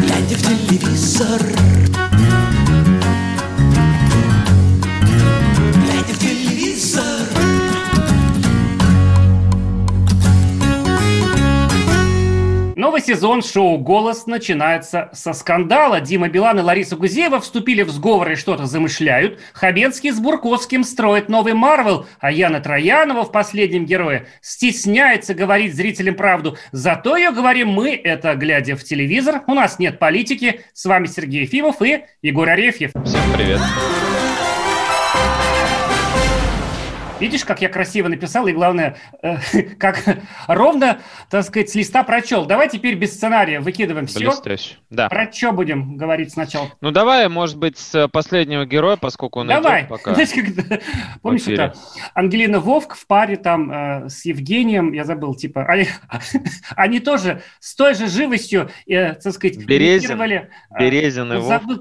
Глядя в телевизор. Новый сезон шоу «Голос» начинается со скандала. Дима Билан и Лариса Гузеева вступили в сговор и что-то замышляют. Хабенский с Бурковским строит новый Марвел, а Яна Троянова в «Последнем герое» стесняется говорить зрителям правду. Зато ее говорим мы, это «Глядя в телевизор». У нас нет политики. С вами Сергей Ефимов и Егор Арефьев. Всем привет. Видишь, как я красиво написал и, главное, как ровно, так сказать, с листа прочел. Давай теперь без сценария выкидываем все. Блестяще, да. Про что будем говорить сначала? Ну, давай, может быть, с «Последнего героя», поскольку он идет пока. Знаешь, когда... Помнишь, это Ангелина Вовк в паре там с Евгением, я забыл, типа, они тоже с той же живостью, так сказать, Березин, и Вовк.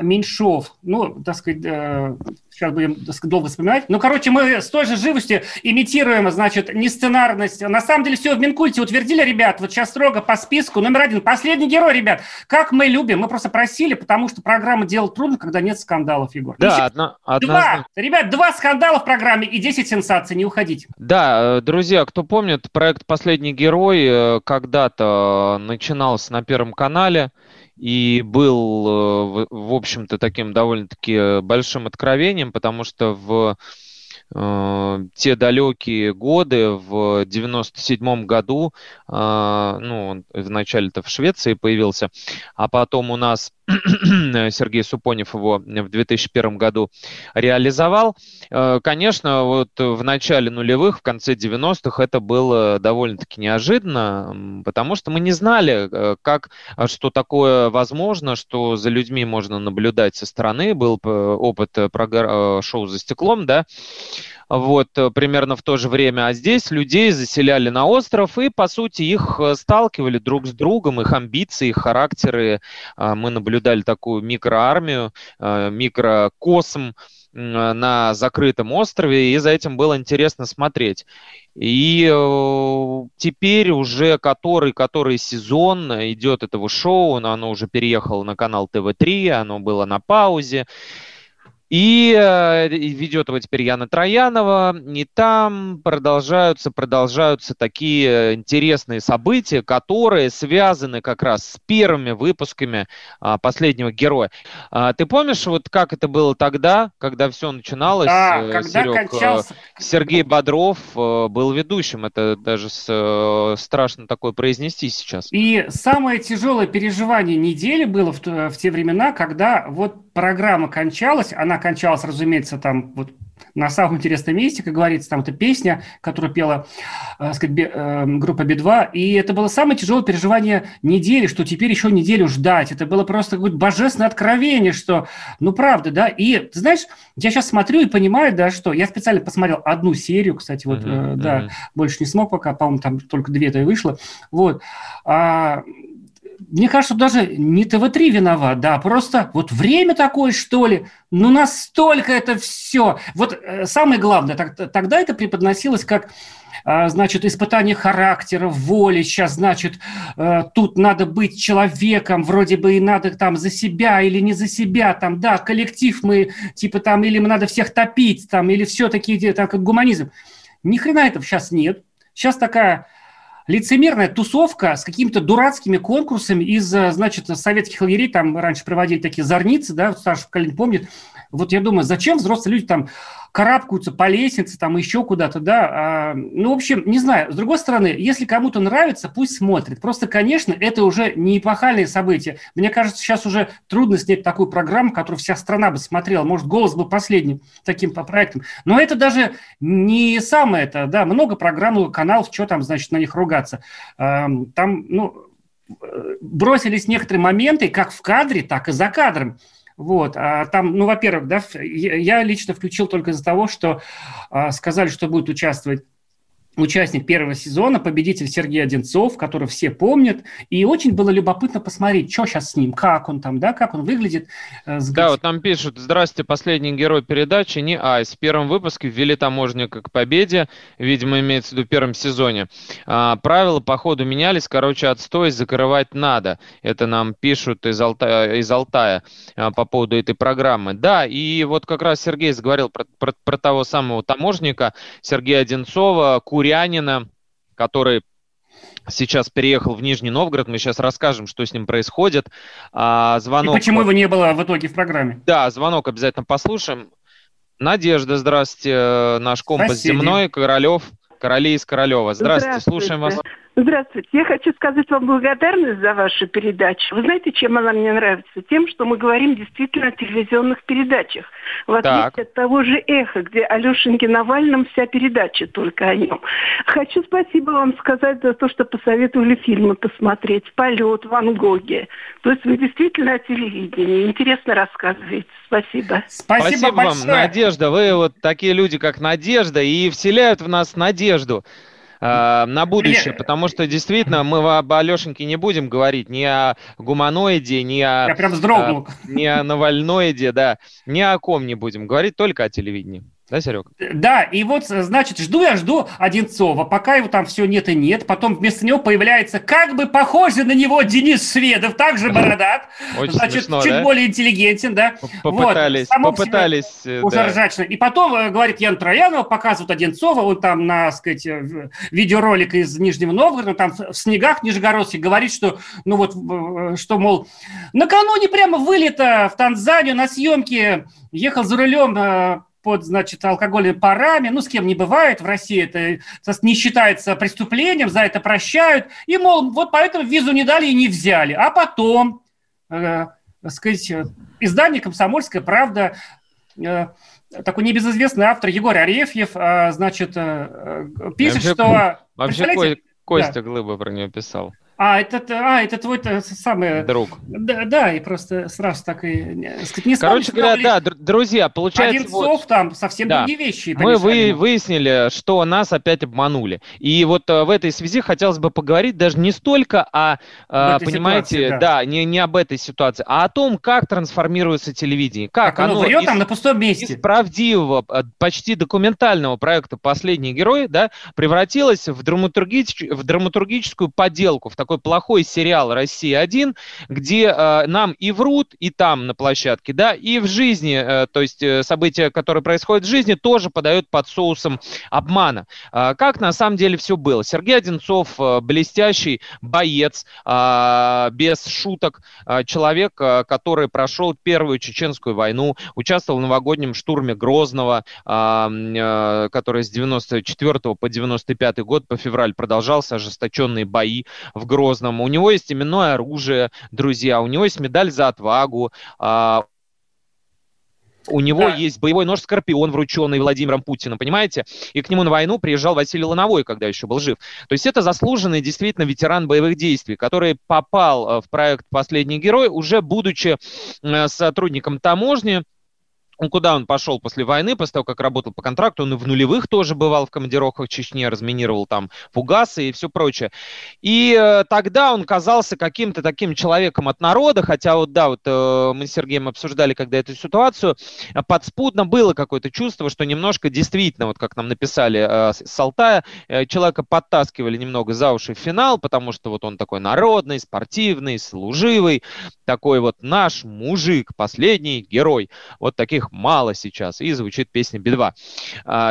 Меньшов, ну, так сказать, сейчас будем долго вспоминать. Ну, короче, мы с той же живостью имитируем, значит, несценарность. На самом деле все в Минкульте утвердили, ребят, вот сейчас строго по списку. Номер 1. «Последний герой», ребят. Как мы любим. Мы просто просили, потому что программу делать трудно, когда нет скандалов, Егор. Да, одна. Ребят, 2 скандала в программе и 10 сенсаций. Не уходите. Да, друзья, кто помнит, проект «Последний герой» когда-то начинался на Первом канале. И был, в общем-то, таким довольно-таки большим откровением, потому что в те далекие годы, в 97-м году, ну, он вначале-то в Швеции появился, а потом у нас Сергей Супонев его в 2001 году реализовал. Конечно, вот в начале нулевых, в конце 90-х это было довольно-таки неожиданно, потому что мы не знали, как, что такое возможно, что за людьми можно наблюдать со стороны. Был опыт шоу «За стеклом», да, вот, примерно в то же время. А здесь людей заселяли на остров и, по сути, их сталкивали друг с другом, их амбиции, их характеры. Мы наблюдали такую микроармию, микрокосм на закрытом острове, и за этим было интересно смотреть. И теперь уже который сезон идет этого шоу, оно уже переехало на канал ТВ3, оно было на паузе. И ведет его теперь Яна Троянова, и там продолжаются такие интересные события, которые связаны как раз с первыми выпусками «Последнего героя». Ты помнишь, вот как это было тогда, когда все начиналось? Да, когда Серег, кончался... Сергей Бодров был ведущим, это даже страшно такое произнести сейчас. И самое тяжелое переживание недели было в те времена, когда вот программа кончалась, она кончалась, разумеется, там вот на самом интересном месте, как говорится, там эта песня, которую пела, сказать, группа Би-2, и это было самое тяжелое переживание недели, что теперь еще неделю ждать. Это было просто какое-то божественное откровение, что, ну, правда, да. И, ты знаешь, я сейчас смотрю и понимаю, да, что я специально посмотрел одну серию, кстати, вот, да, больше не смог пока, по-моему, там только 2-то и вышло, вот. Мне кажется, даже не ТВ-3 виноват, да, просто вот время такое, что ли, ну настолько это все. Вот самое главное, тогда это преподносилось как, значит, испытание характера, воли, сейчас, значит, тут надо быть человеком, вроде бы и надо там за себя или не за себя, там, да, коллектив мы, типа там, или мы надо всех топить, там, или все-таки там, как гуманизм. Ни хрена этого сейчас нет. Сейчас такая... лицемерная тусовка с какими-то дурацкими конкурсами из, значит, советских лагерей, там раньше проводили такие зорницы, да, старший поколение помнит. Вот я думаю, зачем взрослые люди там карабкаются по лестнице, там еще куда-то, да. Ну, в общем, не знаю. С другой стороны, если кому-то нравится, пусть смотрит. Просто, конечно, это уже не эпохальные события. Мне кажется, сейчас уже трудно снять такую программу, которую вся страна бы смотрела. Может, «Голос» был последним таким по проектам. Но это даже не самое это, да. Много программ, каналов, что там, значит, на них ругаться. Там, ну, бросились некоторые моменты как в кадре, так и за кадром. Вот, а там, ну, во-первых, да, я лично включил только из-за того, что сказали, что будет участвовать участник первого сезона, победитель Сергей Одинцов, которого все помнят. И очень было любопытно посмотреть, что сейчас с ним, как он там, да, как он выглядит. Да, вот там пишут: «Здравствуйте, последний герой передачи, не айс. В первом выпуске ввели таможенника к победе», видимо, имеется в виду в первом сезоне. «Правила по ходу менялись, короче, отстой закрывать надо». Это нам пишут из Алтая по поводу этой программы. Да, и вот как раз Сергей заговорил про того самого таможенника Сергея Одинцова, курянина, который сейчас переехал в Нижний Новгород. Мы сейчас расскажем, что с ним происходит. Звонок... И почему его не было в итоге в программе? Да, звонок обязательно послушаем. Надежда, здравствуйте. Наш компас земной, Королев, Короли из Королева. Здравствуйте, слушаем вас. Здравствуйте. Я хочу сказать вам благодарность за вашу передачу. Вы знаете, чем она мне нравится? Тем, что мы говорим действительно о телевизионных передачах. В отличие от того же «Эхо», где Алешеньке Навальном вся передача только о нем. Хочу спасибо вам сказать за то, что посоветовали фильмы посмотреть. «Полет», «Ван Гоги». То есть вы действительно о телевидении. Интересно рассказываете. Спасибо. Спасибо вам, Надежда. Вы вот такие люди, как Надежда, и вселяют в нас надежду на будущее, потому что действительно мы об Алешеньке не будем говорить, ни о гуманоиде, ни о Навальноиде, да, ни о ком не будем говорить, только о телевидении. Да, Серег? Да, и вот, значит, жду Одинцова, пока его там все нет и нет, потом вместо него появляется как бы похожий на него Денис Шведов, также бородат, очень значит, смешно, чуть более интеллигентен, да. Попытались. Уже ржачно. И потом, говорит, Яна Троянова, показывают Одинцова, он там, так сказать, видеоролик из Нижнего Новгорода, там в снегах нижегородских, говорит, что, ну вот, что, мол, накануне прямо вылета в Танзанию на съемки ехал за рулем под, значит, алкогольными парами, ну, с кем не бывает, в России это не считается преступлением, за это прощают, и, мол, вот поэтому визу не дали и не взяли. А потом, так сказать, издание «Комсомольская правда», такой небезызвестный автор Егор Арефьев, значит, пишет, что... Вообще Костя Глыба про нее писал. Это твой самый... Друг. Да, и просто сразу так и... Не короче говоря, да, друзья, получается... Одинцов вот, там совсем другие вещи. Мы выяснили, что нас опять обманули. И вот в этой связи хотелось бы поговорить даже не столько о... понимаете, ситуации, не об этой ситуации, а о том, как трансформируется телевидение. Как оно врет там на пустом месте. Из правдивого, почти документального проекта «Последний герой», да, превратилось в драматургическую поделку, в такой плохой сериал «Россия-1», где нам и врут, и там на площадке, да, и в жизни, то есть события, которые происходят в жизни, тоже подают под соусом обмана. Как на самом деле все было? Сергей Одинцов, блестящий боец, без шуток, человек, который прошел Первую Чеченскую войну, участвовал в новогоднем штурме Грозного, который с 94 по 95 год, по февраль продолжался, ожесточенные бои в Грозном. У него есть именное оружие, друзья, у него есть медаль за отвагу, у него есть боевой нож «Скорпион», врученный Владимиром Путиным, понимаете? И к нему на войну приезжал Василий Лановой, когда еще был жив. То есть это заслуженный действительно ветеран боевых действий, который попал в проект «Последний герой», уже будучи сотрудником таможни. Куда он пошел после войны, после того, как работал по контракту, он и в нулевых тоже бывал в командировках в Чечне, разминировал там фугасы и все прочее. И тогда он казался каким-то таким человеком от народа, хотя мы с Сергеем обсуждали, когда эту ситуацию, подспудно было какое-то чувство, что немножко действительно, вот как нам написали с Алтая, человека подтаскивали немного за уши в финал, потому что вот он такой народный, спортивный, служивый, такой вот наш мужик, последний герой. Вот таких мало сейчас. И звучит песня Би-2.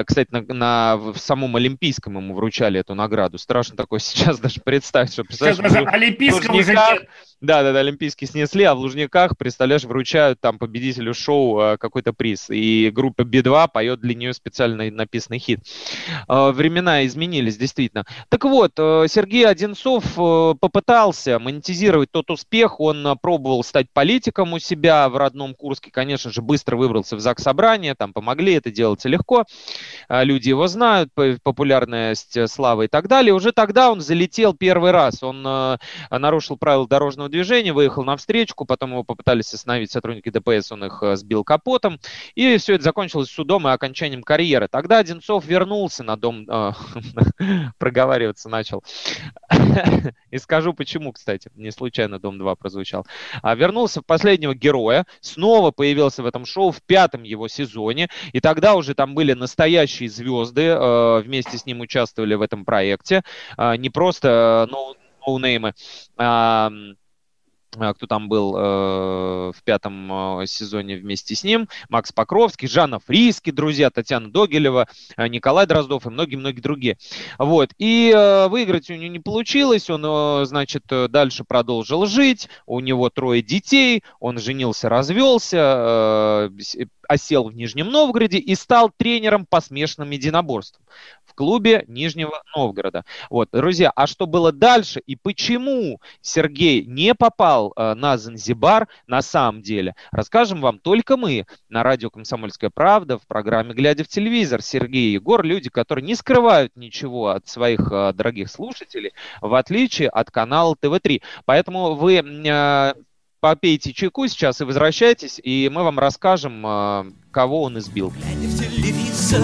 Кстати, в самом Олимпийском ему вручали эту награду. Страшно такое сейчас даже представить, что... Сейчас даже Олимпийского уже нет. Да, Олимпийский снесли, а в Лужниках, представляешь, вручают там победителю шоу какой-то приз. И группа Би-2 поет для нее специально написанный хит. Времена изменились, действительно. Так вот, Сергей Одинцов попытался монетизировать тот успех. Он пробовал стать политиком у себя в родном Курске. Конечно же, быстро выбрался в Заксобрание. Там помогли, это делается легко. Люди его знают, популярность, слава и так далее. Уже тогда он залетел первый раз. Он нарушил правила дорожного движение, выехал на встречку, потом его попытались остановить сотрудники ДПС, он их сбил капотом, и все это закончилось судом и окончанием карьеры. Тогда Одинцов вернулся на дом, проговариваться начал, и скажу почему, кстати, не случайно Дом 2 прозвучал. Вернулся в «Последнего героя», снова появился в этом шоу в 5-м его сезоне, и тогда уже там были настоящие звезды, вместе с ним участвовали в этом проекте, не просто ноунеймы. Кто там был в 5-м сезоне вместе с ним, Макс Покровский, Жанна Фриске, друзья, Татьяна Догилева, Николай Дроздов и многие-многие другие. Вот. И выиграть у него не получилось, он, значит, дальше продолжил жить, у него 3 детей, он женился, развелся, осел в Нижнем Новгороде и стал тренером по смешанным единоборствам в клубе Нижнего Новгорода. Вот, друзья, а что было дальше и почему Сергей не попал на Занзибар на самом деле, расскажем вам только мы на радио «Комсомольская правда» в программе «Глядя в телевизор». Сергей и Егор – люди, которые не скрывают ничего от своих дорогих слушателей, в отличие от канала ТВ3. Поэтому вы... попейте чайку сейчас и возвращайтесь, и мы вам расскажем, кого он избил. Глядя в телевизор,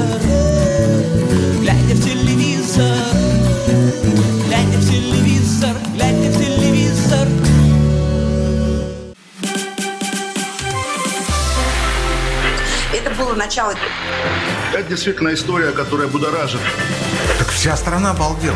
глядя в телевизор, глядя в телевизор, глядя в телевизор. Это было начало. Это действительно история, которая будоражит. Так вся страна обалдела.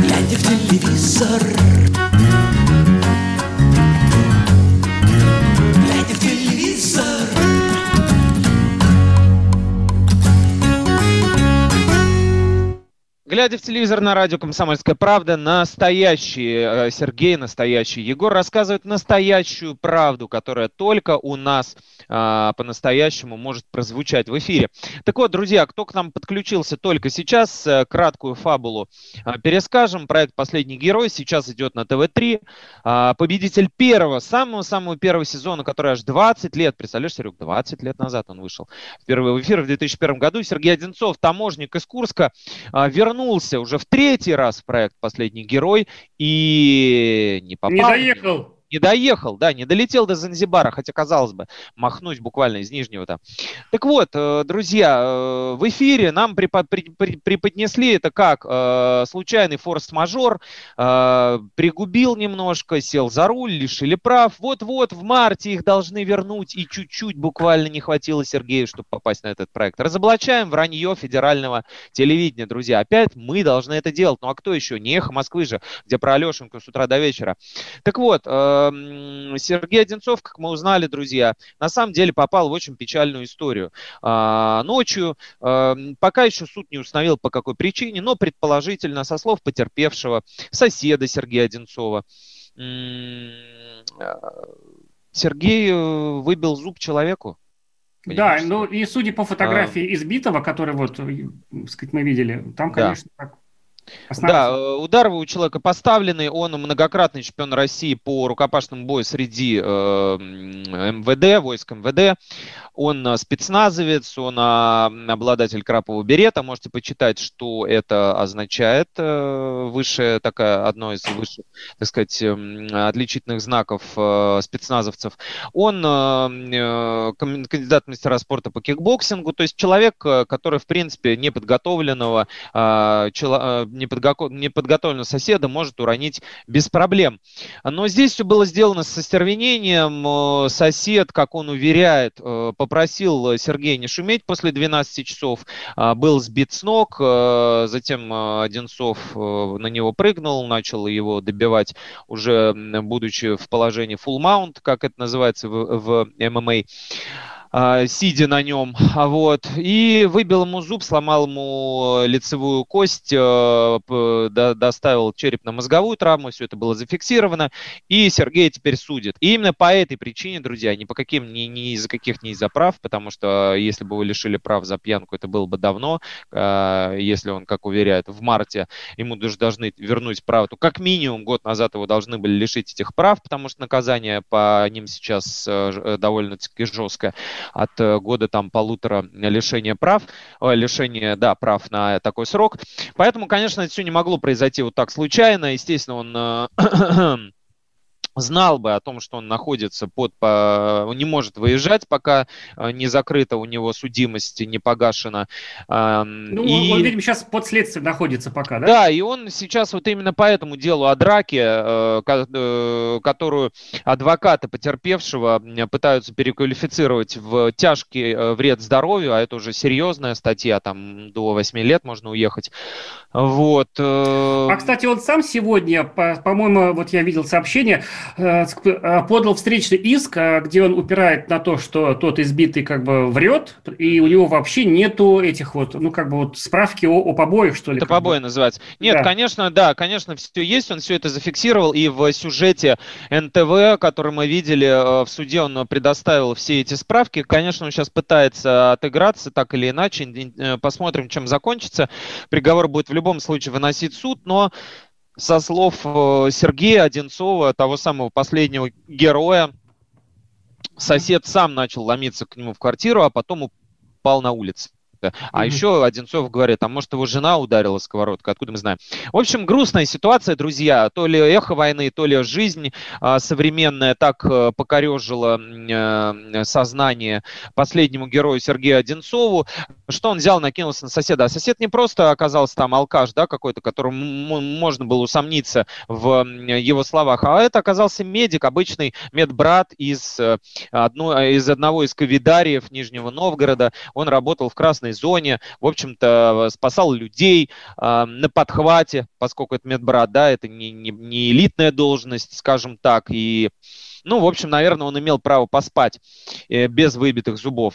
Глядя в телевизор. Глядя в телевизор на радио «Комсомольская правда», настоящий Сергей, настоящий Егор рассказывает настоящую правду, которая только у нас по-настоящему может прозвучать в эфире. Так вот, друзья, кто к нам подключился только сейчас, краткую фабулу перескажем. Проект «Последний герой» сейчас идет на ТВ3. Победитель первого, самого-самого первого сезона, который аж 20 лет, представляешь, Серег, 20 лет назад он вышел впервые в эфир в 2001 году. Сергей Одинцов, таможник из Курска, вернулся уже в 3-й раз в проект «Последний герой» и не попал. Не доехал. Не доехал, да, не долетел до Занзибара, хотя, казалось бы, махнуть буквально из Нижнего там. Так вот, друзья, в эфире нам преподнесли это как случайный форс-мажор, пригубил немножко, сел за руль, лишили прав. Вот-вот в марте их должны вернуть, и чуть-чуть буквально не хватило Сергею, чтобы попасть на этот проект. Разоблачаем вранье федерального телевидения, друзья. Опять мы должны это делать. Ну а кто еще? Не «Эхо Москвы» же, где про Алешеньку с утра до вечера. Так вот, Сергей Одинцов, как мы узнали, друзья, на самом деле попал в очень печальную историю. Ночью, пока еще суд не установил по какой причине, но предположительно со слов потерпевшего соседа Сергея Одинцова, Сергей выбил зуб человеку. Понимаешь? Да, ну и судя по фотографии избитого, который вот, так сказать, мы видели, там, конечно, так. Да, удар у человека поставленный, он многократный чемпион России по рукопашному бою среди МВД, войск МВД. Он спецназовец, он обладатель крапового берета. Можете почитать, что это означает. Высшее, такая, одно из высших, так сказать, отличительных знаков спецназовцев. Он кандидат в мастера спорта по кикбоксингу, то есть человек, который, в принципе, неподготовленного человека, неподготовленного соседа может уронить без проблем. Но здесь все было сделано с остервенением. Сосед, как он уверяет, попросил Сергея не шуметь после 12 часов, был сбит с ног, затем Одинцов на него прыгнул, начал его добивать уже будучи в положении full mount, как это называется в ММА. сидя на нем, вот, и выбил ему зуб, сломал ему лицевую кость, доставил черепно-мозговую травму, все это было зафиксировано, и Сергея теперь судят. И именно по этой причине, друзья, ни по каким, ни из-за каких, ни из-за прав, потому что если бы вы лишили прав за пьянку, это было бы давно, если он, как уверяет, в марте ему даже должны вернуть право, то как минимум год назад его должны были лишить этих прав, потому что наказание по ним сейчас довольно-таки жесткое. От года там полутора лишения прав на такой срок. Поэтому, конечно, это все не могло произойти вот так случайно. Естественно, он знал бы о том, что он находится он не может выезжать, пока не закрыта у него судимость, не погашена. Он, видимо, сейчас под следствием находится пока, да? Да, и он сейчас вот именно по этому делу о драке, которую адвокаты потерпевшего пытаются переквалифицировать в тяжкий вред здоровью, а это уже серьезная статья, там до 8 лет можно уехать. Вот. А, кстати, он сам сегодня, по-моему, вот я видел сообщение, подал встречный иск, где он упирает на то, что тот избитый как бы врет, и у него вообще нету этих вот, справки о побоях, что ли. Это побои называется. Нет, да. Конечно, все есть, он все это зафиксировал, и в сюжете НТВ, который мы видели в суде, он предоставил все эти справки. Конечно, он сейчас пытается отыграться, так или иначе, посмотрим, чем закончится. Приговор будет в любом случае выносить суд, но со слов Сергея Одинцова, того самого последнего героя, сосед сам начал ломиться к нему в квартиру, а потом упал на улице. А еще Одинцов говорит, а может его жена ударила сковородкой, откуда мы знаем. В общем, грустная ситуация, друзья. То ли эхо войны, то ли жизнь современная так покорежила сознание последнему герою Сергею Одинцову, что он взял, накинулся на соседа. А сосед не просто оказался там алкаш, да, какой-то, которому можно было усомниться в его словах, а это оказался медик, обычный медбрат из одного из ковидариев Нижнего Новгорода. Он работал в красной зоне, в общем-то, спасал людей на подхвате, поскольку это медбрат, да, это не элитная должность, скажем так, и, в общем, наверное, он имел право поспать без выбитых зубов.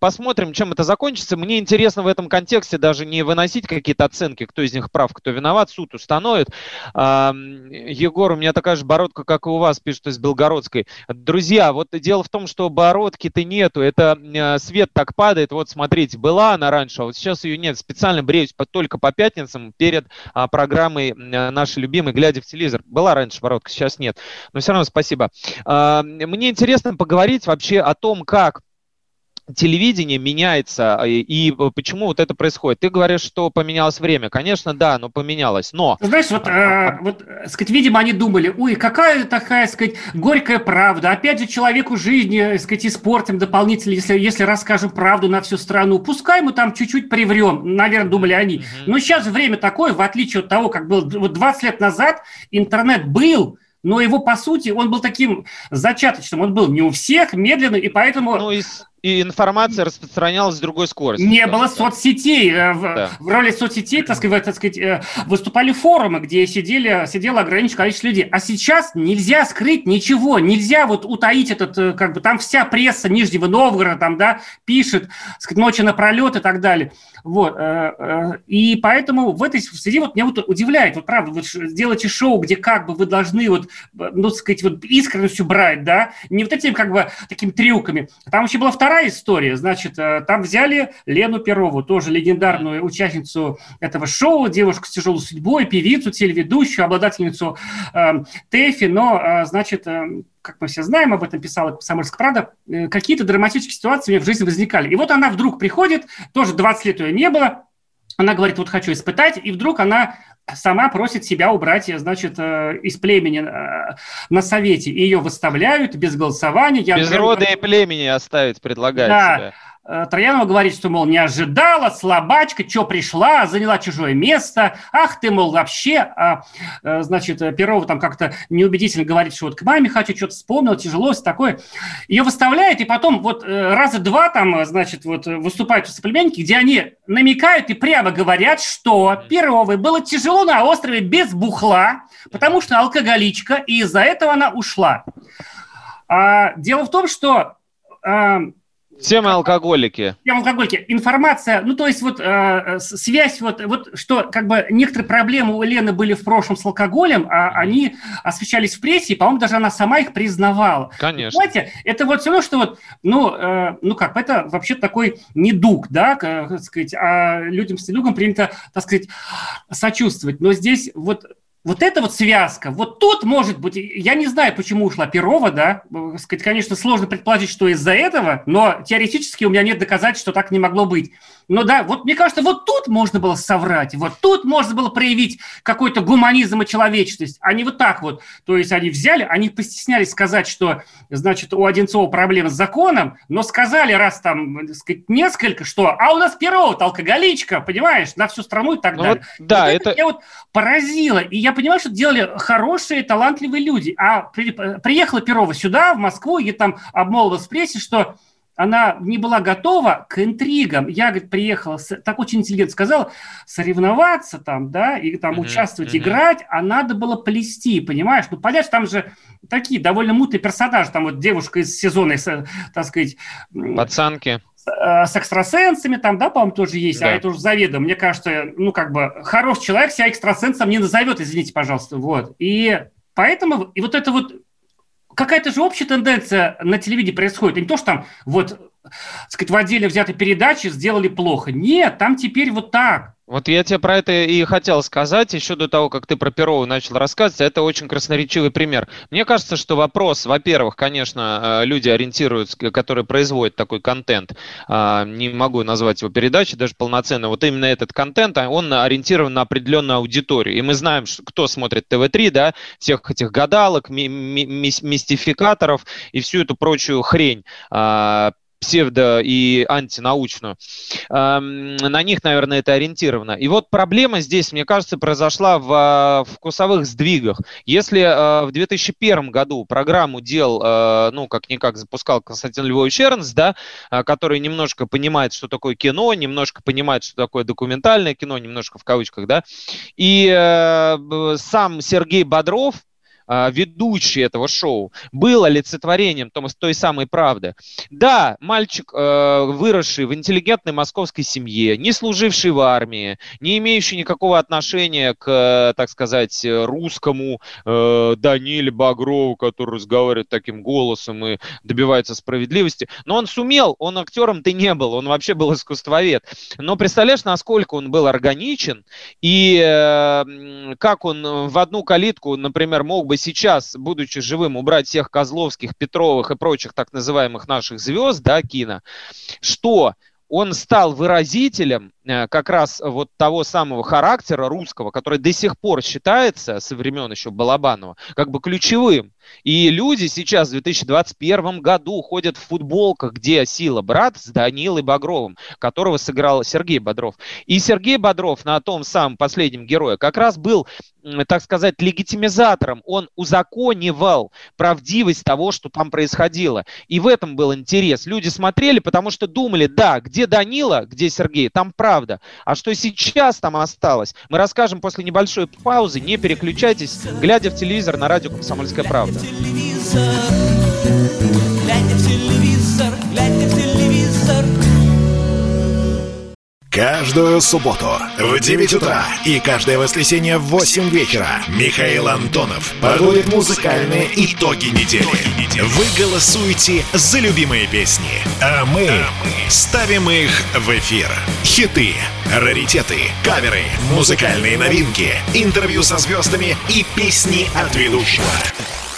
Посмотрим, чем это закончится. Мне интересно в этом контексте даже не выносить какие-то оценки, кто из них прав, кто виноват, суд установит. Егор, у меня такая же бородка, как и у вас, пишет из Белгородской. Друзья, вот дело в том, что бородки-то нету, это свет так падает, вот смотрите, была она раньше, а вот сейчас ее нет. Специально бреюсь только по пятницам перед программой нашей любимой «Глядя в телевизор». Была раньше бородка, сейчас нет. Но все равно спасибо. Мне интересно поговорить вообще о том, как телевидение меняется и почему вот это происходит. Ты говоришь, что поменялось время. Конечно, да, оно поменялось, но... Знаешь, видимо, они думали, какая такая, горькая правда. Опять же, человеку жизнь, испортим дополнительно, если расскажем правду на всю страну. Пускай мы там чуть-чуть приврем, наверное, думали они. Но сейчас время такое, в отличие от того, как было 20 лет назад, интернет был... Но его, по сути, он был таким зачаточным. Он был не у всех, медленный, и поэтому... И информация распространялась с другой скоростью. Не было соцсетей. Да. В роли соцсетей, выступали форумы, где сидело ограниченное количество людей. А сейчас нельзя скрыть ничего. Нельзя утаить там вся пресса Нижнего Новгорода пишет, ночи напролет и так далее. Вот. И поэтому в этой связи меня удивляет. Правда, вы делаете шоу, где вы должны искренностью брать, да, не этими такими трюками. Там вообще была вторая история, там взяли Лену Перову, тоже легендарную участницу этого шоу, девушку с тяжелой судьбой, певицу, телеведущую, обладательницу ТЭФИ, но как мы все знаем, об этом писала «Самарская правда», какие-то драматические ситуации у меня в жизни возникали. И вот она вдруг приходит, тоже 20 лет ее не было, она говорит, хочу испытать, и вдруг она сама просит себя убрать, из племени на совете. И ее выставляют без голосования. Без рода и племени оставить предлагает себя. Троянова говорит, что, не ожидала, слабачка, что пришла, заняла чужое место, ах ты, вообще, Перова там как-то неубедительно говорит, что к маме хочу, что-то вспомнила, тяжело, все такое. Ее выставляют, и потом раза два выступают соплеменники, где они намекают и прямо говорят, что Перовой было тяжело на острове без бухла, потому что алкоголичка, и из-за этого она ушла. Дело в том, что... Всем алкоголики. Всем алкоголики. Информация, ну то есть вот связь, вот что как бы некоторые проблемы у Лены были в прошлом с алкоголем, а они освещались в прессе, и, по-моему, даже она сама их признавала. Конечно. Понимаете, это вот все равно, что вот, ну как, это вообще такой недуг, да, так сказать, а людям с недугом принято, так сказать, сочувствовать. Но здесь вот эта вот связка, вот тут, может быть, я не знаю, почему ушла Перова, да, сказать, конечно, сложно предположить, что из-за этого, но теоретически у меня нет доказательств, что так не могло быть. Но да, вот мне кажется, вот тут можно было соврать, вот тут можно было проявить какой-то гуманизм и человечность, а не вот так вот. То есть они взяли, они постеснялись сказать, что, значит, у Одинцова проблемы с законом, но сказали раз там, так сказать, несколько, что, а у нас Перова-то алкоголичка, понимаешь, на всю страну и так далее. Вот, да, это меня вот поразило, и я понимаю, что делали хорошие, талантливые люди. А приехала Перова сюда, в Москву, и там обмолвилась в прессе, что она не была готова к интригам. Я, говорит, приехала, так очень интеллигентно сказала, соревноваться там, да, и там участвовать, играть, а надо было плести, понимаешь? Ну, понятно, там же такие довольно мутные персонажи. Там вот девушка из сезона, так сказать... Пацанки. С экстрасенсами там, да, по-моему, тоже есть, да. А это уже заведомо. Мне кажется, ну, как бы, хороший человек себя экстрасенсом не назовет, извините, пожалуйста, вот. И поэтому, и вот это вот, какая-то же общая тенденция на телевидении происходит. И не то, что там, вот, так сказать, в отдельно взятой передаче сделали плохо. Нет, там теперь вот так. Вот я тебе про это и хотел сказать, еще до того, как ты про Перову начал рассказывать, это очень красноречивый пример. Мне кажется, что вопрос, во-первых, конечно, люди ориентируются, которые производят такой контент, не могу назвать его передачей, даже полноценно, вот именно этот контент, он ориентирован на определенную аудиторию. И мы знаем, кто смотрит ТВ-3, да, всех этих гадалок, мистификаторов и всю эту прочую хрень, псевдо- и антинаучную. На них, наверное, это ориентировано. И вот проблема здесь, мне кажется, произошла в вкусовых сдвигах. Если в 2001 году программу делал, ну, как-никак запускал Константин Львович Эрнст, да, который немножко понимает, что такое кино, немножко понимает, что такое документальное кино, немножко в кавычках, да, и сам Сергей Бодров, ведущий этого шоу, был олицетворением той самой правды. Да, мальчик, выросший в интеллигентной московской семье, не служивший в армии, не имеющий никакого отношения к, так сказать, русскому Даниле Багрову, который разговаривает таким голосом и добивается справедливости, но он сумел, он актером-то не был, он вообще был искусствовед. Но представляешь, насколько он был органичен и как он в одну калитку, например, мог бы сейчас, будучи живым, убрать всех Козловских, Петровых и прочих так называемых наших звезд, да, кино, что он стал выразителем как раз вот того самого характера русского, который до сих пор считается, со времен еще Балабанова, как бы ключевым. И люди сейчас в 2021 году ходят в футболках, где «Сила, брат» с Данилой Багровым, которого сыграл Сергей Бодров. И Сергей Бодров на том самом «Последнем герое» как раз был, так сказать, легитимизатором. Он узаконивал правдивость того, что там происходило. И в этом был интерес. Люди смотрели, потому что думали, да, где Данила, где Сергей, там правда. А что сейчас там осталось, мы расскажем после небольшой паузы. Не переключайтесь, глядя в телевизор на радио «Комсомольская правда». Каждую субботу в 9 утра и каждое воскресенье в 8 вечера Михаил Антонов подводит музыкальные итоги недели. Вы голосуете за любимые песни, а мы ставим их в эфир. Хиты, раритеты, каверы, музыкальные новинки, интервью со звездами и песни от ведущего.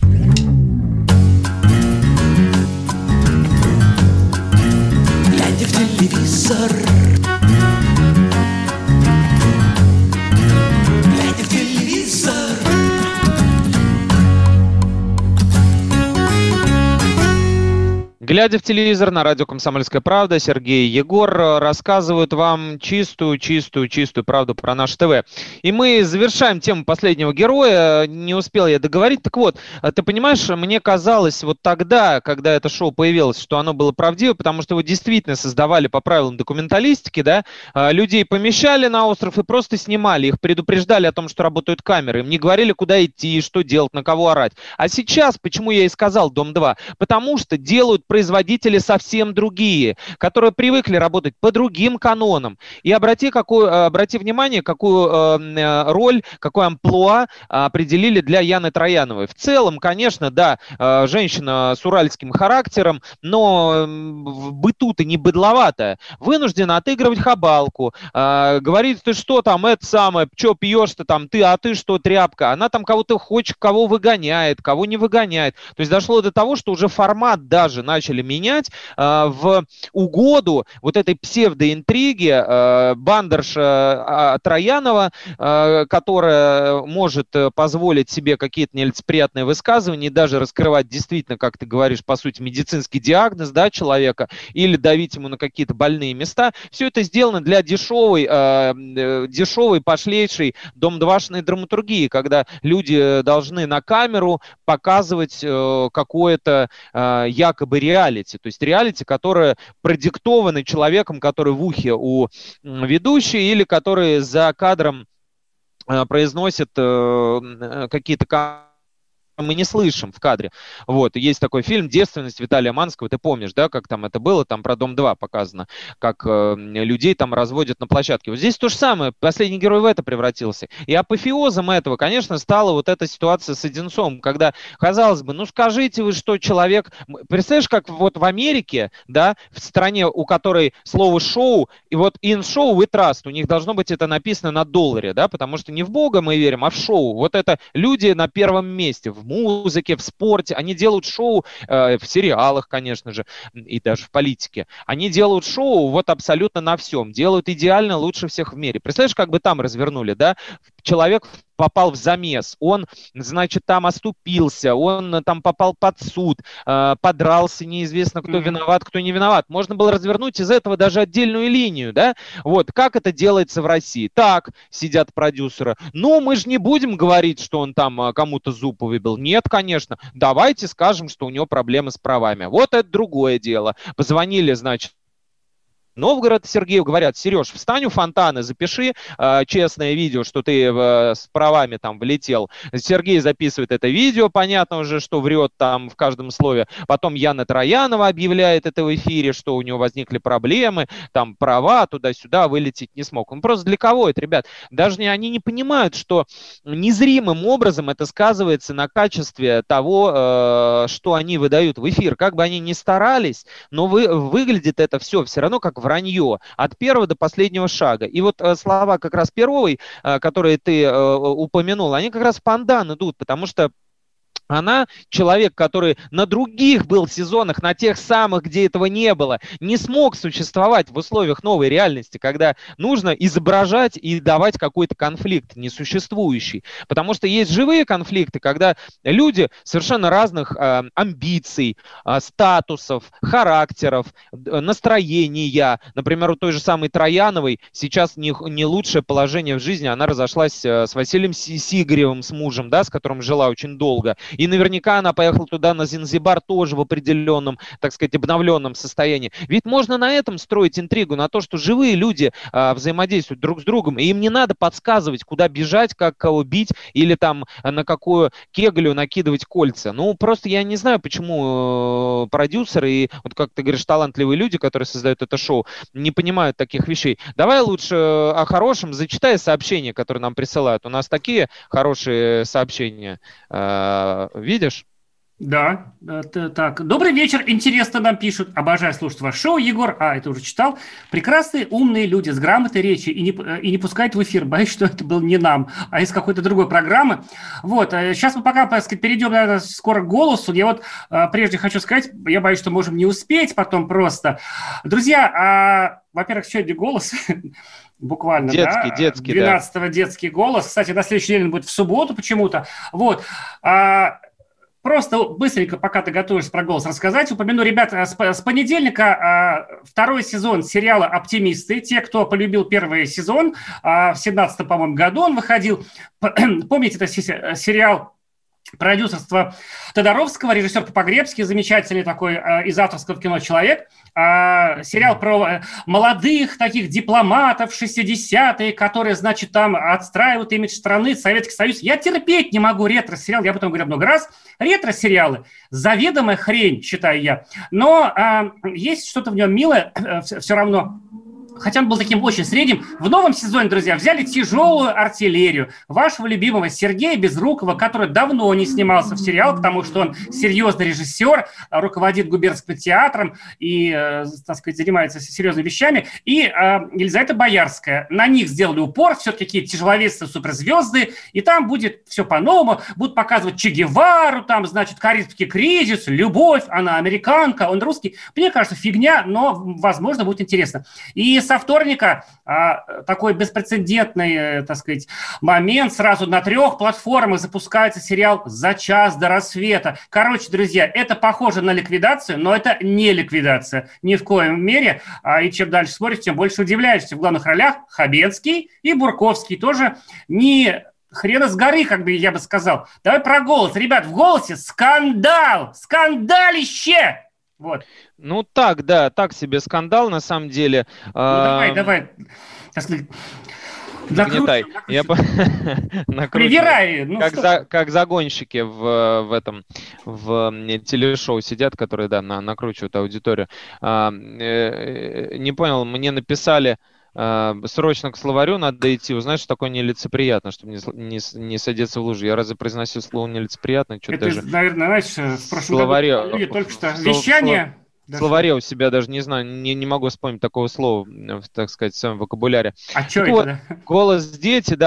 Глядя в телевизор. Глядя в телевизор на радио «Комсомольская правда», Сергей и Егор рассказывают вам чистую правду про наше ТВ. И мы завершаем тему «Последнего героя». Не успел я договорить. Так вот, ты понимаешь, мне казалось вот тогда, когда это шоу появилось, что оно было правдиво, потому что его действительно создавали по правилам документалистики, да? Людей помещали на остров и просто снимали. Их предупреждали о том, что работают камеры. Им не говорили, куда идти, что делать, на кого орать. А сейчас, почему я и сказал «Дом-2», потому что делают производители совсем другие, которые привыкли работать по другим канонам. И обрати внимание, какую роль, какой амплуа определили для Яны Трояновой. В целом, конечно, да, женщина с уральским характером, но в быту-то не быдловатая. Вынуждена отыгрывать хабалку, говорит, ты что там, это самое, что пьешь-то там, ты, а ты что, тряпка. Она там кого-то хочет, кого выгоняет, кого не выгоняет. То есть дошло до того, что уже формат даже начали менять в угоду вот этой псевдоинтриги бандерша Троянова, которая может позволить себе какие-то нелицеприятные высказывания и даже раскрывать действительно, как ты говоришь, по сути, медицинский диагноз, да, человека, или давить ему на какие-то больные места. Все это сделано для дешевой, пошлейшей дом-двашной драматургии, когда люди должны на камеру показывать какое-то якобы реалити, то есть реалити, которое продиктовано человеком, который в ухе у ведущей или который за кадром произносит какие-то мы не слышим в кадре. Вот, есть такой фильм «Девственность» Виталия Манского, ты помнишь, да, как там это было, там про Дом-2 показано, как людей там разводят на площадке. Вот здесь то же самое, «Последний герой» в это превратился. И апофеозом этого, конечно, стала вот эта ситуация с Одинцовым, когда, казалось бы, ну скажите вы, что человек... Представляешь, как вот в Америке, да, в стране, у которой слово «шоу», и вот in show we trust, у них должно быть это написано на долларе, да, потому что не в Бога мы верим, а в шоу. Вот это люди на первом месте, в музыке, в спорте, они делают шоу в сериалах, конечно же, и даже в политике. Они делают шоу вот абсолютно на всем, делают идеально лучше всех в мире. Представляешь, как бы там развернули, да? Человек попал в замес, он, значит, там оступился, он там попал под суд, подрался, неизвестно, кто виноват, кто не виноват. Можно было развернуть из этого даже отдельную линию, да? Вот, как это делается в России? Так, сидят продюсеры. Ну, мы же не будем говорить, что он там кому-то зуб выбил. Нет, конечно. Давайте скажем, что у него проблемы с правами. Вот это другое дело. Позвонили, значит, Новгород Сергею, говорят, Сереж, встань у фонтана, запиши честное видео, что ты с правами там влетел. Сергей записывает это видео, понятно уже, что врет там в каждом слове. Потом Яна Троянова объявляет это в эфире, что у него возникли проблемы, там права туда-сюда, вылететь не смог. Он просто для кого это, ребят? Даже они не понимают, что незримым образом это сказывается на качестве того, что они выдают в эфир. Как бы они ни старались, но выглядит это все равно как вранье от первого до последнего шага. И вот слова как раз Перовой, которые ты упомянул, они как раз в пандан идут, потому что она человек, который на других был сезонах, на тех самых, где этого не было, не смог существовать в условиях новой реальности, когда нужно изображать и давать какой-то конфликт несуществующий. Потому что есть живые конфликты, когда люди совершенно разных амбиций, статусов, характеров, настроения. Например, у той же самой Трояновой сейчас не лучшее положение в жизни. Она разошлась с Василием Сигаревым, с мужем, да, с которым жила очень долго. И наверняка она поехала туда, на Занзибар, тоже в определенном, так сказать, обновленном состоянии. Ведь можно на этом строить интригу, на то, что живые люди взаимодействуют друг с другом, и им не надо подсказывать, куда бежать, как кого бить, или там на какую кеглю накидывать кольца. Ну, просто я не знаю, почему продюсеры и, вот как ты говоришь, талантливые люди, которые создают это шоу, не понимают таких вещей. Давай лучше о хорошем зачитай сообщения, которые нам присылают. У нас такие хорошие сообщения. Видишь? Да. Так. Добрый вечер. Интересно нам пишут. Обожаю слушать ваше шоу, Егор. Это уже читал. Прекрасные, умные люди с грамотой речи. И не пускают в эфир. Боюсь, что это был не нам, а из какой-то другой программы. Вот. Сейчас мы пока, так сказать, перейдем, наверное, скоро к голосу. Я вот прежде хочу сказать, я боюсь, что можем не успеть потом просто. Друзья, во-первых, сегодня голос... Буквально, детский, да? Детский, 12-го, да. Детский голос. Кстати, на следующий день он будет в субботу почему-то. Вот. просто быстренько, пока ты готовишься про голос рассказать, упомяну, ребят, с понедельника второй сезон сериала «Оптимисты». Те, кто полюбил первый сезон, в 17-м, по-моему, году он выходил. Помните, это сериал продюсерства Тодоровского, режиссер Погребский, замечательный такой из авторского кино человек. Сериал про молодых таких дипломатов 60-е, которые, значит, там отстраивают имидж страны, Советский Союз. Я терпеть не могу ретро-сериал, я об этом говорю много раз. Ретро-сериалы – заведомая хрень, считаю я. Но есть что-то в нем милое все равно. Хотя он был таким очень средним. В новом сезоне, друзья, взяли тяжелую артиллерию вашего любимого Сергея Безрукова, который давно не снимался в сериал, потому что он серьезный режиссер, руководит губернским театром и, так сказать, занимается серьезными вещами. И Елизавета Боярская. На них сделали упор, все-таки тяжеловесцы, суперзвезды, и там будет все по-новому. Будут показывать Че Гевару, там, значит, Карибский кризис, любовь, она американка, он русский. Мне кажется, фигня, но, возможно, будет интересно. И со вторника такой беспрецедентный, так сказать, момент. Сразу на 3 платформах запускается сериал «За час до рассвета». Короче, друзья, это похоже на ликвидацию, но это не ликвидация ни в коем мере. И чем дальше смотришь, тем больше удивляешься. В главных ролях Хабенский и Бурковский тоже не... Хрена с горы, как бы я бы сказал. Давай про голос. Ребят, в голосе скандал! Скандалище! Вот. Ну так, да, так себе скандал на самом деле. Ну давай. Нагнетай. Привирай. Ну, как загонщики в телешоу сидят, которые, да, накручивают аудиторию. Не понял, мне написали... Срочно к словарю надо идти, узнать, что такое нелицеприятно, чтобы не садиться в лужу. Я разве произносил слово нелицеприятно? Что-то это, даже... наверное, знаешь, в прошлом году люди только что вещание... В словаре у себя даже не знаю, не могу вспомнить такого слова, так сказать, в своем вокабуляре. А что это? Вот, да? «Голос дети»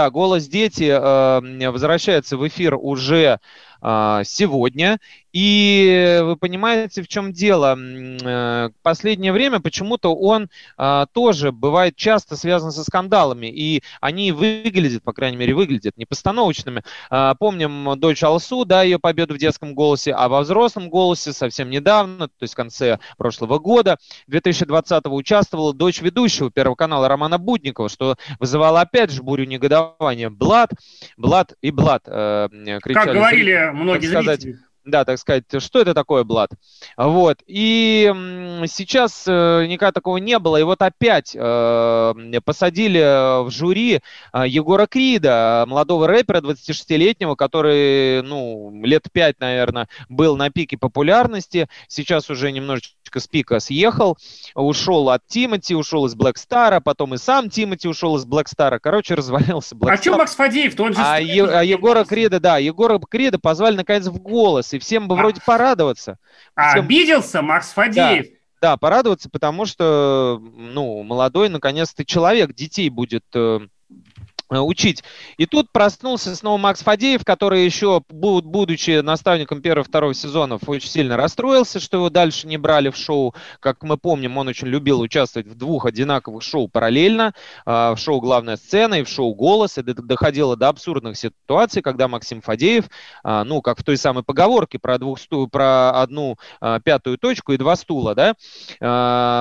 возвращается в эфир уже сегодня. И вы понимаете, в чем дело. В последнее время почему-то он тоже бывает часто связан со скандалами. И они выглядят, по крайней мере, непостановочными. Помним дочь Алсу, да, ее победу в детском голосе, а во взрослом голосе совсем недавно, то есть в конце прошлого года, 2020-го, участвовала дочь ведущего Первого канала Романа Будникова, что вызывало опять же бурю негодования. Блад. Кричали, как говорили многие зрители. Да, так сказать, что это такое, Блад? Вот. И сейчас никогда такого не было. И вот опять посадили в жюри Егора Крида, молодого рэпера 26-летнего, который, ну, лет 5, наверное, был на пике популярности. Сейчас уже немножечко с пика съехал, ушел от Тимати, ушел из Блэкстара, потом и сам Тимати ушел из Блэкстара. Короче, развалился Блэкстар. А что Макс Фадеев? Он же... Егора Крида позвали наконец в голос, и всем бы вроде порадоваться. Обиделся Макс Фадеев. Да. Да, порадоваться, потому что, ну, молодой, наконец-то человек, детей будет... учить. И тут проснулся снова Макс Фадеев, который еще, будучи наставником 1-2 сезонов, очень сильно расстроился, что его дальше не брали в шоу. Как мы помним, он очень любил участвовать в 2 одинаковых шоу параллельно, в шоу «Главная сцена» и в шоу «Голос». Это доходило до абсурдных ситуаций, когда Максим Фадеев, ну, как в той самой поговорке про 1 пятую точку и 2 стула, да,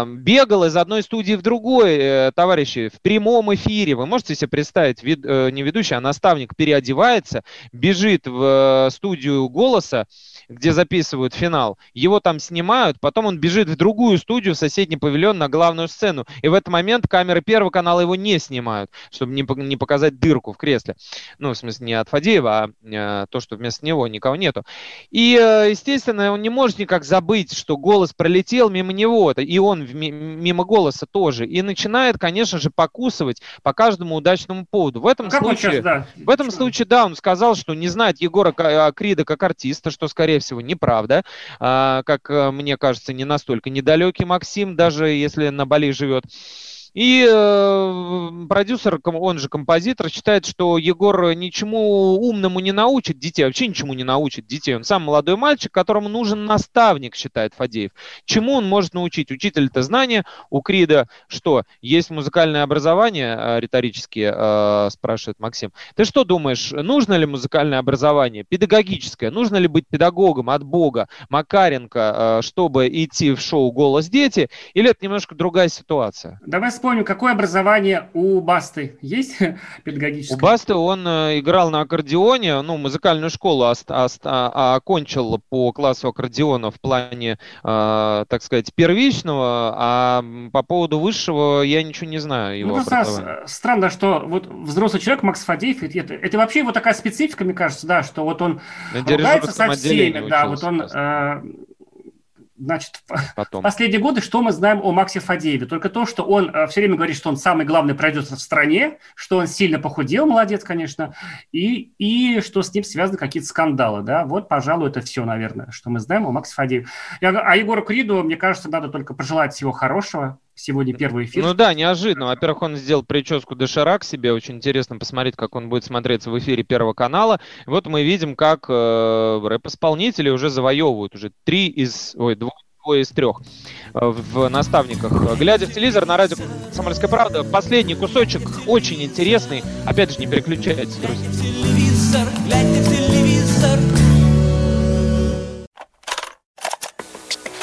бегал из одной студии в другой, товарищи, в прямом эфире. Вы можете себе представить, не ведущий, а наставник переодевается, бежит в студию «Голоса», где записывают финал, его там снимают, потом он бежит в другую студию, в соседний павильон, на главную сцену, и в этот момент камеры Первого канала его не снимают, чтобы не показать дырку в кресле. Ну, в смысле, не от Фадеева, а то, что вместо него никого нету. И, естественно, он не может никак забыть, что «Голос» пролетел мимо него, и он мимо «Голоса» тоже, и начинает, конечно же, покусывать по каждому удачному поводу. В этом случае, он сказал, что не знает Егора Крида как артиста, что, скорее всего, неправда. Как мне кажется, не настолько недалекий Максим, даже если на Бали живет. И продюсер, он же композитор, считает, что Егор ничему умному не научит детей, вообще ничему не научит детей. Он сам молодой мальчик, которому нужен наставник, считает Фадеев. Чему он может научить? Учитель-то знания. У Крида что? Есть музыкальное образование? Риторически спрашивает Максим. Ты что думаешь, нужно ли музыкальное образование? Педагогическое. Нужно ли быть педагогом от Бога, Макаренко, чтобы идти в шоу «Голос дети»? Или это немножко другая ситуация? Давай вспомним, какое образование у Басты есть педагогическое? У Басты он играл на аккордеоне, ну, музыкальную школу окончил по классу аккордеона в плане, так сказать, первичного, а по поводу высшего я ничего не знаю. Его просто странно, что вот взрослый человек, Макс Фадеев, это вообще его такая специфика, мне кажется, да, что вот он ругается со всеми, да, вот он... Значит, потом. В последние годы что мы знаем о Максе Фадееве? Только то, что он все время говорит, что он самый главный продюсер в стране, что он сильно похудел, молодец, конечно, и что с ним связаны какие-то скандалы. Да? Вот, пожалуй, это все, наверное, что мы знаем о Максе Фадееве. А Егору Криду, мне кажется, надо только пожелать всего хорошего. Сегодня первый эфир. Ну да, неожиданно. Во-первых, он сделал прическу доширак себе. Очень интересно посмотреть, как он будет смотреться в эфире Первого канала. Вот мы видим, как рэп-исполнители уже завоевывают. Уже двое из трех в наставниках. Глядя в телевизор на радио «Самарская правда», последний кусочек очень интересный. Опять же, не переключайтесь, друзья.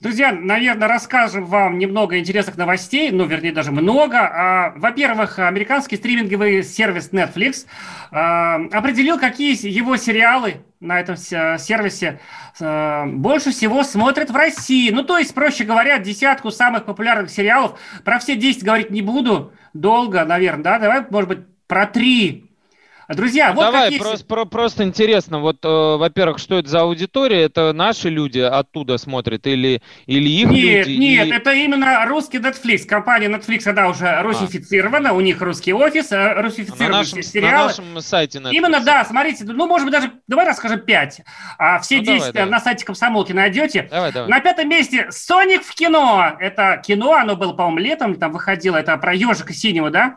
Друзья, наверное, расскажем вам немного интересных новостей, ну, вернее, даже много. Во-первых, американский стриминговый сервис Netflix определил, какие его сериалы на этом сервисе больше всего смотрят в России. Ну, то есть, проще говоря, десятку самых популярных сериалов. Про все 10 говорить не буду, долго, наверное, да? Давай, может быть, про 3. Друзья, вот давай, какие... просто интересно, вот, во-первых, что это за аудитория? Это наши люди оттуда смотрят или их нет, люди? Нет, это именно русский Netflix. Компания Netflix, она уже русифицирована, у них русский офис, русифицированы все сериалы. На нашем сайте Netflix. Именно, да, смотрите, ну, может быть, даже, давай расскажем 5. Все 10 давай. На сайте «Комсомолки» найдете. Давай. На 5 месте «Соник в кино». Это кино, оно было, по-моему, летом, там выходило, это про ежика синего, да?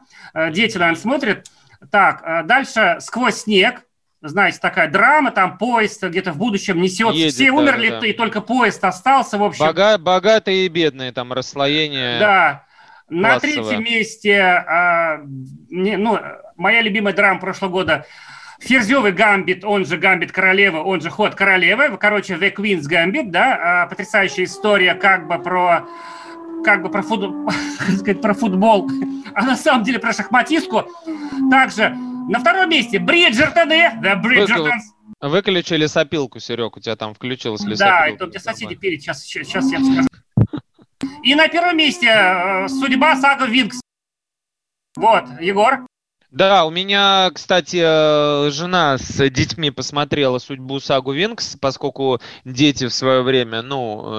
Дети, наверное, смотрят. Так, дальше «Сквозь снег». Знаете, такая драма, там поезд где-то в будущем несется. Едет, все умерли, да. И только поезд остался, в общем. Богатые и бедные, там расслоение. Да. Классовое. На 3-м месте, моя любимая драма прошлого года «Ферзёвый гамбит», он же «Гамбит королевы», он же «Ход королевы». Короче, «The Queen's Gambit», да, потрясающая история про футбол, а на самом деле про шахматистку. Также на 2-м месте «Бриджертоны». Выключили сопилку, Серег, у тебя там включилась лесопилка. Да, это у меня соседи пели, сейчас я скажу. И на 1-м месте «Судьба Сага Винкс». Вот, Егор. Да, у меня, кстати, жена с детьми посмотрела «Судьбу Сагу Винкс», поскольку дети в свое время,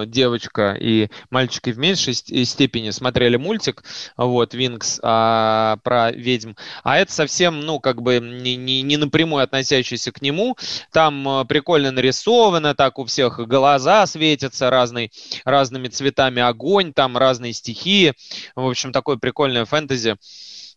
девочка и мальчики в меньшей степени смотрели мультик, вот, «Винкс», про ведьм, а это совсем, не напрямую относящийся к нему, там прикольно нарисовано, так у всех глаза светятся разными цветами, огонь, там разные стихии, в общем, такое прикольное фэнтези.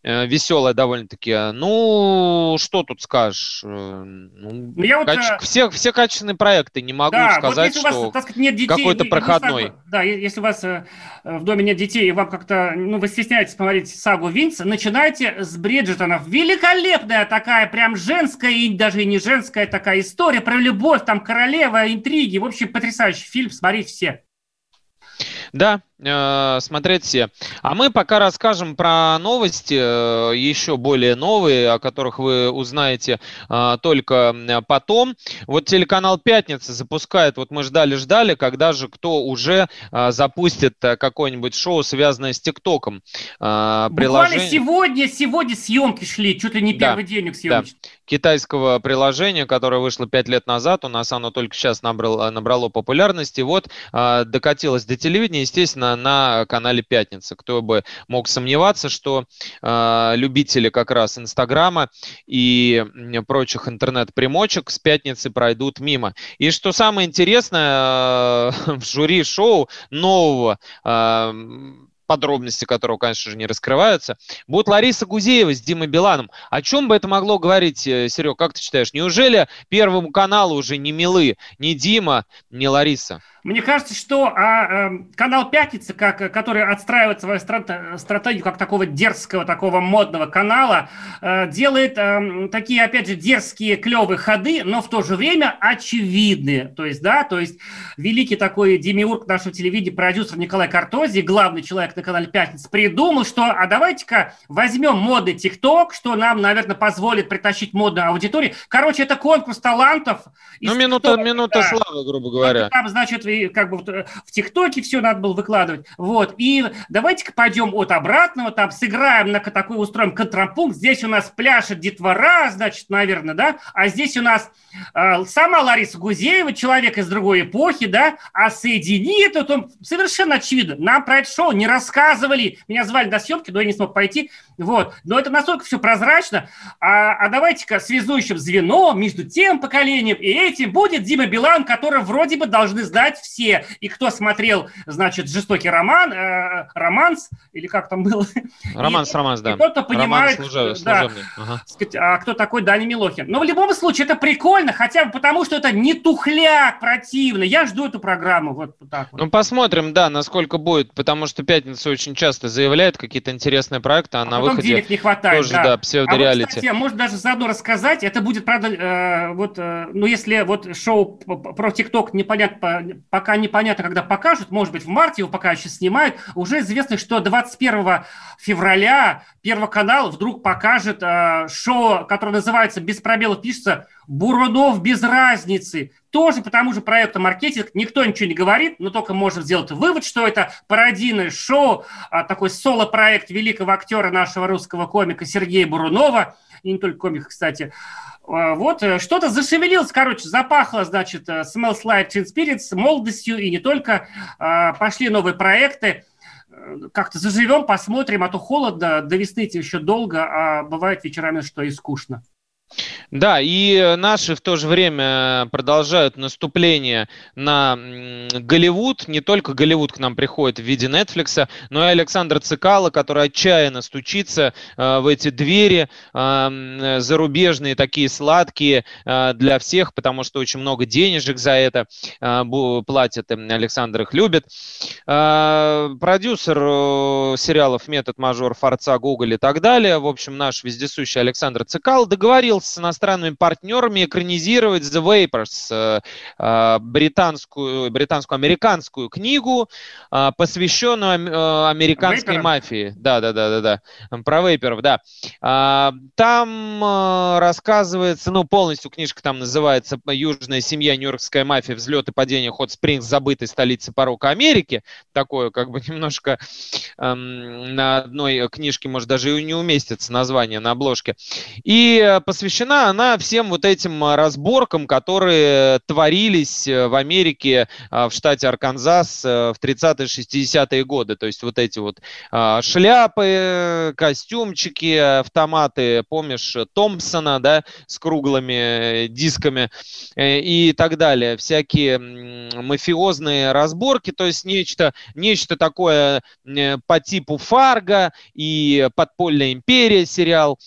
веселая довольно-таки. Ну, что тут скажешь? Ну, я вот, все качественные проекты, не могу сказать, вот что у вас, так сказать, нет детей, какой-то проходной. Сагу, да, если у вас в доме нет детей, и вам как-то, ну, вы стесняетесь посмотреть сагу Винкса, начинайте с Бриджитонов. Великолепная такая, прям женская, и даже и не женская такая история про любовь, там, королева, интриги. В общем, потрясающий фильм, смотрите все. Да, смотреть все. А мы пока расскажем про новости, еще более новые, о которых вы узнаете только потом. Вот телеканал «Пятница» запускает, вот мы ждали-ждали, когда же кто уже запустит какое-нибудь шоу, связанное с ТикТоком. Буквально сегодня съемки шли, чуть ли не первый день их съемки. Да. Китайского приложения, которое вышло 5 лет назад, у нас оно только сейчас набрало популярности, вот докатилось до телевидения, естественно, на канале «Пятница». Кто бы мог сомневаться, что любители как раз Инстаграма и прочих интернет-примочек с «Пятницы» пройдут мимо. И что самое интересное, в жюри шоу нового, подробности которого, конечно же, не раскрываются, будет Лариса Гузеева с Димой Биланом. О чем бы это могло говорить, Серег, как ты считаешь? Неужели Первому каналу уже не милы ни Дима, ни Лариса? Мне кажется, что канал «Пятница», который отстраивает свою стратегию как такого дерзкого, такого модного канала, делает такие, опять же, дерзкие, клевые ходы, но в то же время очевидные. То есть великий такой демиург нашего телевидения, продюсер Николай Картози, главный человек на канале «Пятница», придумал, что а давайте-ка возьмем модный ТикТок, что нам, наверное, позволит притащить модную аудиторию. Короче, это конкурс талантов. Ну, минута славы, грубо говоря. Там, значит, как бы в ТикТоке все надо было выкладывать. Вот. И давайте-ка пойдем от обратного, там сыграем на такой, устроим контрапункт. Здесь у нас пляшет детвора, значит, наверное, да. А здесь у нас сама Лариса Гузеева, человек из другой эпохи, да. А соединит это совершенно очевидно. Нам про это шоу не рассказывали. Меня звали до съемки, но я не смог пойти. Вот. Но это настолько все прозрачно. А давайте-ка связующим звено между тем поколением и этим будет Дима Билан, которого вроде бы должны знать все. И кто смотрел, значит, «Жестокий роман», «Романс», или как там было? «Романс», да. И кто-то понимает, служебный. Ага. А кто такой Даня Милохин. Но в любом случае это прикольно, хотя бы потому, что это не тухляк противно. Я жду эту программу. Вот так вот. Ну, посмотрим, да, насколько будет, потому что «Пятница» очень часто заявляет какие-то интересные проекты, а на выходе денег не хватает, тоже, да, псевдореалити. А вот, кстати, можно даже заодно рассказать, это будет, правда, если вот шоу про ТикТок пока непонятно, когда покажут, может быть, в марте его пока еще снимают, уже известно, что 21 февраля Первый канал вдруг покажет шоу, которое называется, без пробелов пишется, «Бурунов без разницы». Тоже по тому же проекту «Маркетинг». Никто ничего не говорит, но только можно сделать вывод, что это пародийное шоу, такой соло-проект великого актера нашего русского комика Сергея Бурунова. И не только комика, кстати. Вот, что-то зашевелилось, короче, запахло, значит, «Smells Like Teen Spirit», с молодостью и не только. Пошли новые проекты. Как-то заживем, посмотрим, а то холодно, до весны еще долго, а бывает вечерами, что и скучно. Да, и наши в то же время продолжают наступление на Голливуд. Не только Голливуд к нам приходит в виде Netflix, но и Александр Цекало, который отчаянно стучится в эти двери зарубежные, такие сладкие для всех, потому что очень много денежек за это платят, Александр их любит. Продюсер сериалов «Метод мажор», «Форца», «Гоголь» и так далее. В общем, наш вездесущий Александр Цекало договорился с иностранными партнерами экранизировать The Vapors, британскую-американскую книгу, посвященную американской мафии. Да. Про вейперов, да. Там рассказывается, полностью книжка там называется «Южная семья, нью-йоркская мафия, взлет и падение Хот-Спрингс, забытой столицы порока Америки». Такое, как бы, немножко на одной книжке, может, даже и не уместится название на обложке. И посвящена она всем вот этим разборкам, которые творились в Америке, в штате Арканзас в 30-60-е годы. То есть вот эти вот шляпы, костюмчики, автоматы, помнишь, Томпсона, да, с круглыми дисками и так далее. Всякие мафиозные разборки, то есть нечто такое по типу «Фарго» и «Подпольная империя» сериал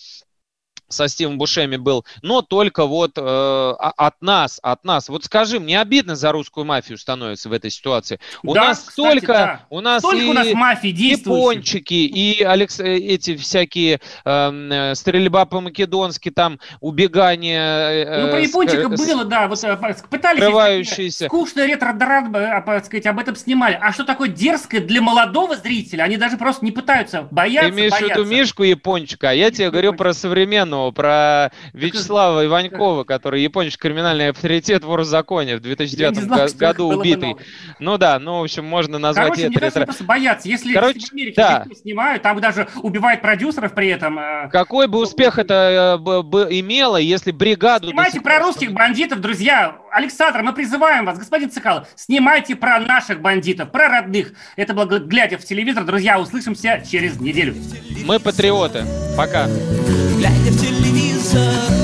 со Стивом Бушеми был, но только вот от нас. Вот скажи, мне обидно за русскую мафию становится в этой ситуации. У да, нас кстати, столько, да. У нас столько и у нас мафии действует. Япончики, и эти всякие стрельба по-македонски, там убегание. Ну, про япончика было, да. Вот, пытались скучно ретро-драма, об этом снимали. А что такое дерзкое для молодого зрителя? Они даже просто не пытаются, боятся. Ты имеешь в виду Мишку Япончика, а я тебе говорю про современную. Про Вячеслава Иванькова, который японский криминальный авторитет в Орзаконе в 2009 году убитый. Ну да, ну в общем можно назвать короче, это. Короче, не просто бояться. Если в Америке да. снимают, там даже убивают продюсеров при этом. Какой бы успех это имело, если бригаду... Снимайте про русских бандитов, друзья. Александр, мы призываем вас, господин Цекало, снимайте про наших бандитов, про родных. Это было «Глядя в телевизор». Друзья, услышимся через неделю. Мы патриоты. Пока. Глядя в телевизор.